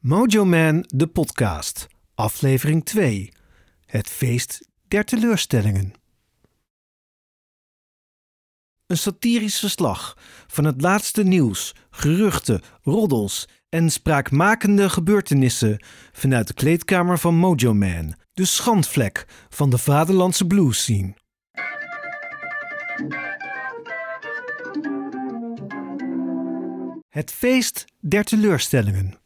Mojoman, de podcast, aflevering 2. Het feest der teleurstellingen. Een satirisch verslag van het laatste nieuws, geruchten, roddels en spraakmakende gebeurtenissen vanuit de kleedkamer van Mojoman, de schandvlek van de vaderlandse bluesscene. Het feest der teleurstellingen.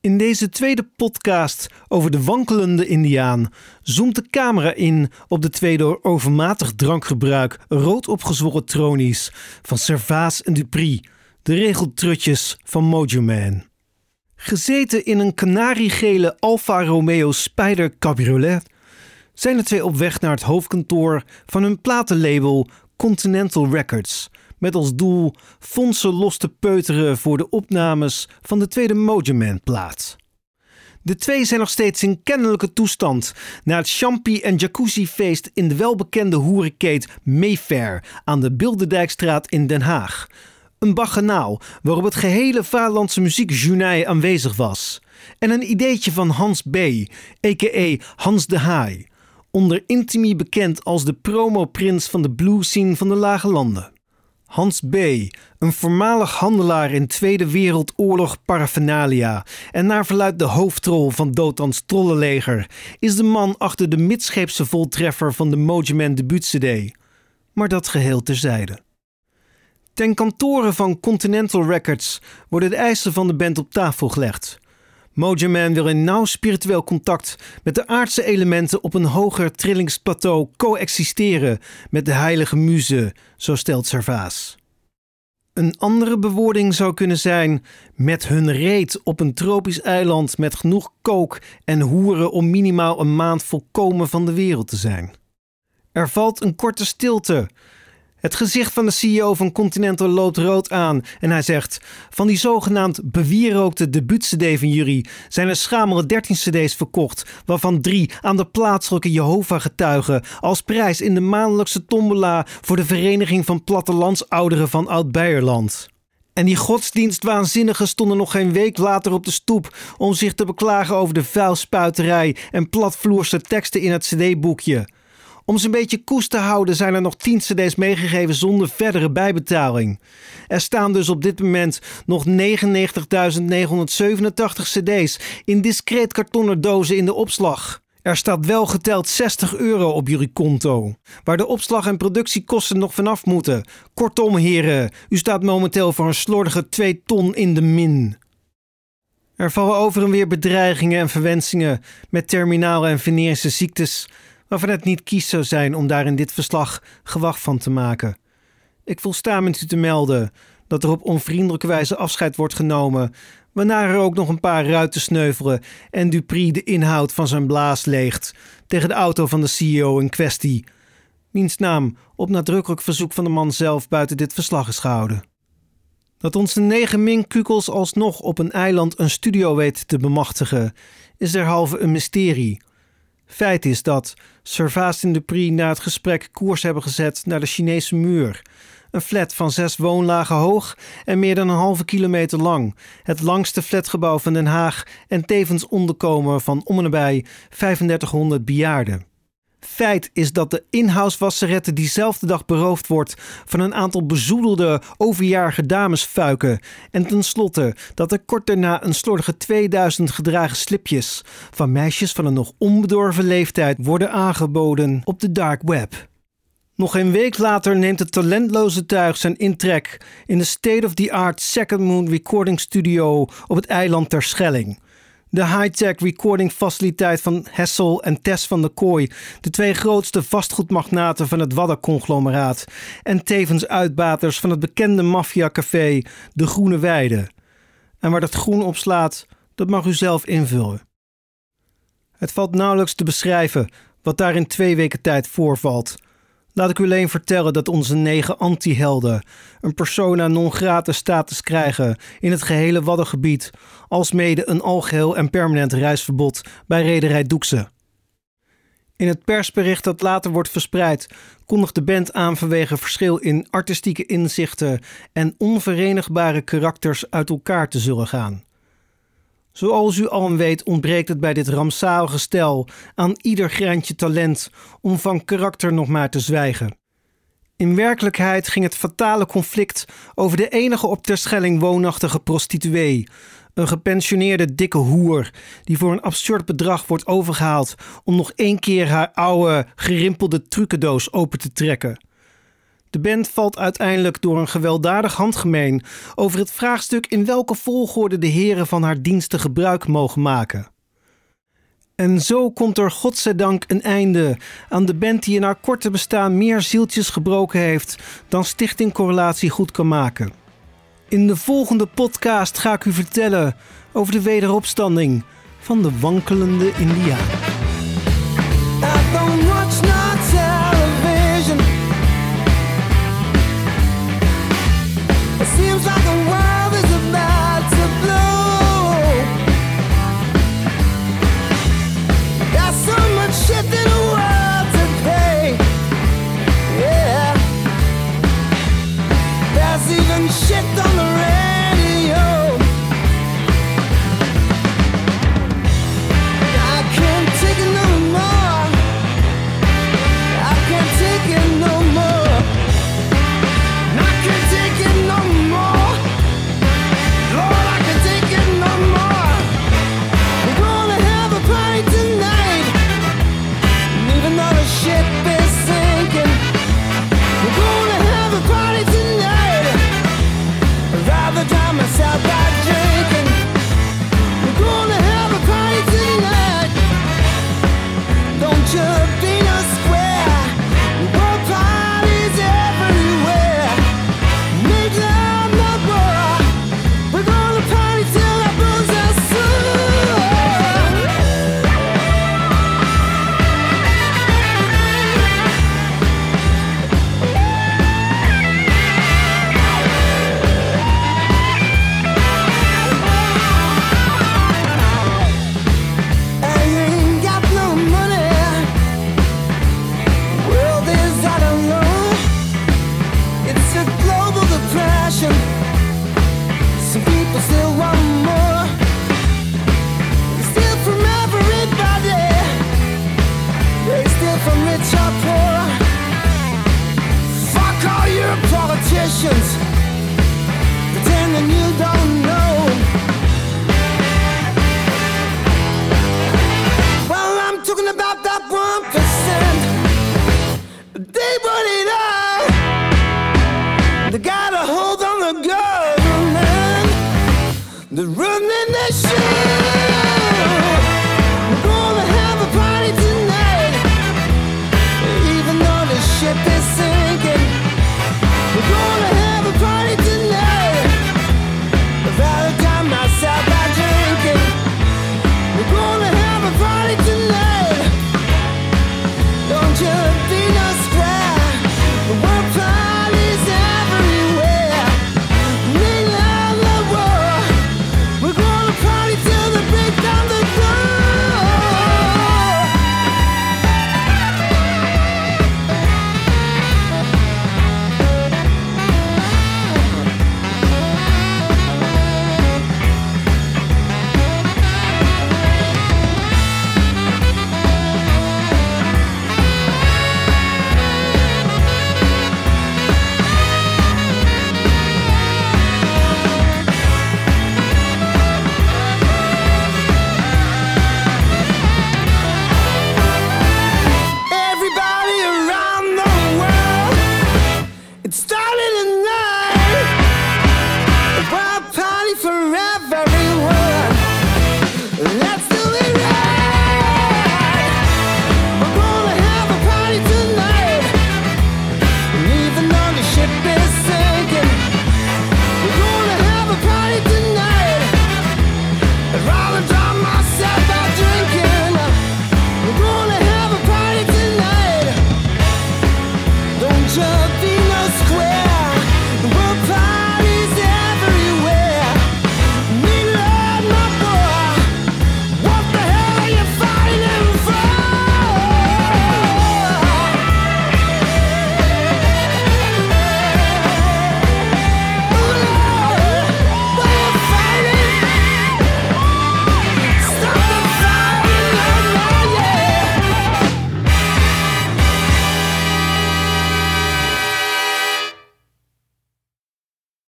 In deze tweede podcast over de wankelende Indiaan zoomt de camera in op de twee door overmatig drankgebruik rood opgezwollen tronies van Servaas en Dupri, de regeltrutjes van Mojoman. Gezeten in een kanariegele Alfa Romeo Spider Cabriolet zijn de twee op weg naar het hoofdkantoor van hun platenlabel Continental Records, met als doel fondsen los te peuteren voor de opnames van de tweede Mojoman-plaat. De twee zijn nog steeds in kennelijke toestand na het champi- en jacuzzi-feest in de welbekende hoerenkeet Mayfair aan de Bilderdijkstraat in Den Haag. Een baccanaal waarop het gehele vaderlandse muziekjournaal aanwezig was. En een ideetje van Hans B., a.k.a. Hans de Haai, onder intimi bekend als de promoprins van de bluesscene van de Lage Landen. Hans B., een voormalig handelaar in Tweede Wereldoorlog paraphernalia en naar verluidt de hoofdrol van Dotans Trollenleger, is de man achter de midscheepse voltreffer van de Mojoman debuut-cd. Maar dat geheel terzijde. Ten kantoren van Continental Records worden de eisen van de band op tafel gelegd. Mojoman wil in nauw spiritueel contact met de aardse elementen op een hoger trillingsplateau coexisteren met de heilige muze, zo stelt Servaas. Een andere bewoording zou kunnen zijn: met hun reet op een tropisch eiland met genoeg kook en hoeren om minimaal een maand volkomen van de wereld te zijn. Er valt een korte stilte. Het gezicht van de CEO van Continental loopt rood aan en hij zegt: van die zogenaamd bewierookte debuut-cd van jullie zijn er schamele 13 cd's verkocht, waarvan 3 aan de plaatselijke Jehova getuigen als prijs in de maandelijkse tombola voor de vereniging van plattelandsouderen van Oud-Beierland. En die godsdienstwaanzinnigen stonden nog geen week later op de stoep om zich te beklagen over de vuilspuiterij en platvloerse teksten in het cd-boekje. Om ze een beetje koest te houden zijn er nog 10 cd's meegegeven zonder verdere bijbetaling. Er staan dus op dit moment nog 99.987 cd's in discreet kartonnen dozen in de opslag. Er staat wel geteld €60 op jullie konto, waar de opslag- en productiekosten nog vanaf moeten. Kortom heren, u staat momenteel voor een slordige 2 ton in de min. Er vallen over en weer bedreigingen en verwensingen met terminale en venerische ziektes, waarvan het niet kies zou zijn om daar in dit verslag gewacht van te maken. Ik volsta met u te melden dat er op onvriendelijke wijze afscheid wordt genomen, waarna er ook nog een paar ruiten sneuvelen en Dupri de inhoud van zijn blaas leegt tegen de auto van de CEO in kwestie, wiens naam op nadrukkelijk verzoek van de man zelf buiten dit verslag is gehouden. Dat onze 9 minkukels alsnog op een eiland een studio weten te bemachtigen, is derhalve een mysterie. Feit is dat Servaas en Dupri na het gesprek koers hebben gezet naar de Chinese muur. Een flat van 6 woonlagen hoog en meer dan een halve kilometer lang. Het langste flatgebouw van Den Haag en tevens onderkomen van om en nabij 3500 bejaarden. Feit is dat de in-house wasserette diezelfde dag beroofd wordt van een aantal bezoedelde, overjarige damesfuiken. En tenslotte dat er kort daarna een slordige 2000 gedragen slipjes van meisjes van een nog onbedorven leeftijd worden aangeboden op de dark web. Nog een week later neemt het talentloze tuig zijn intrek in de state-of-the-art Second Moon Recording Studio op het eiland Terschelling. De high-tech recording faciliteit van Hessel en Tess van der Kooi, de 2 grootste vastgoedmagnaten van het Waddenconglomeraat en tevens uitbaters van het bekende maffiacafé De Groene Weide. En waar dat groen op slaat, dat mag u zelf invullen. Het valt nauwelijks te beschrijven wat daar in 2 weken tijd voorvalt. Laat ik u alleen vertellen dat onze 9 anti-helden een persona non grata status krijgen in het gehele Waddengebied, alsmede een algeheel en permanent reisverbod bij Rederij Doeksen. In het persbericht dat later wordt verspreid, kondigt de band aan vanwege verschil in artistieke inzichten en onverenigbare karakters uit elkaar te zullen gaan. Zoals u allen weet ontbreekt het bij dit rampzalige stel aan ieder greintje talent om van karakter nog maar te zwijgen. In werkelijkheid ging het fatale conflict over de enige op Terschelling woonachtige prostituee. Een gepensioneerde dikke hoer die voor een absurd bedrag wordt overgehaald om nog één keer haar oude gerimpelde trucendoos open te trekken. De band valt uiteindelijk door een gewelddadig handgemeen over het vraagstuk in welke volgorde de heren van haar diensten gebruik mogen maken. En zo komt er godzijdank een einde aan de band die in haar korte bestaan meer zieltjes gebroken heeft dan Stichting Correlatie goed kan maken. In de volgende podcast ga ik u vertellen over de wederopstanding van de wankelende Indianen. Running the show.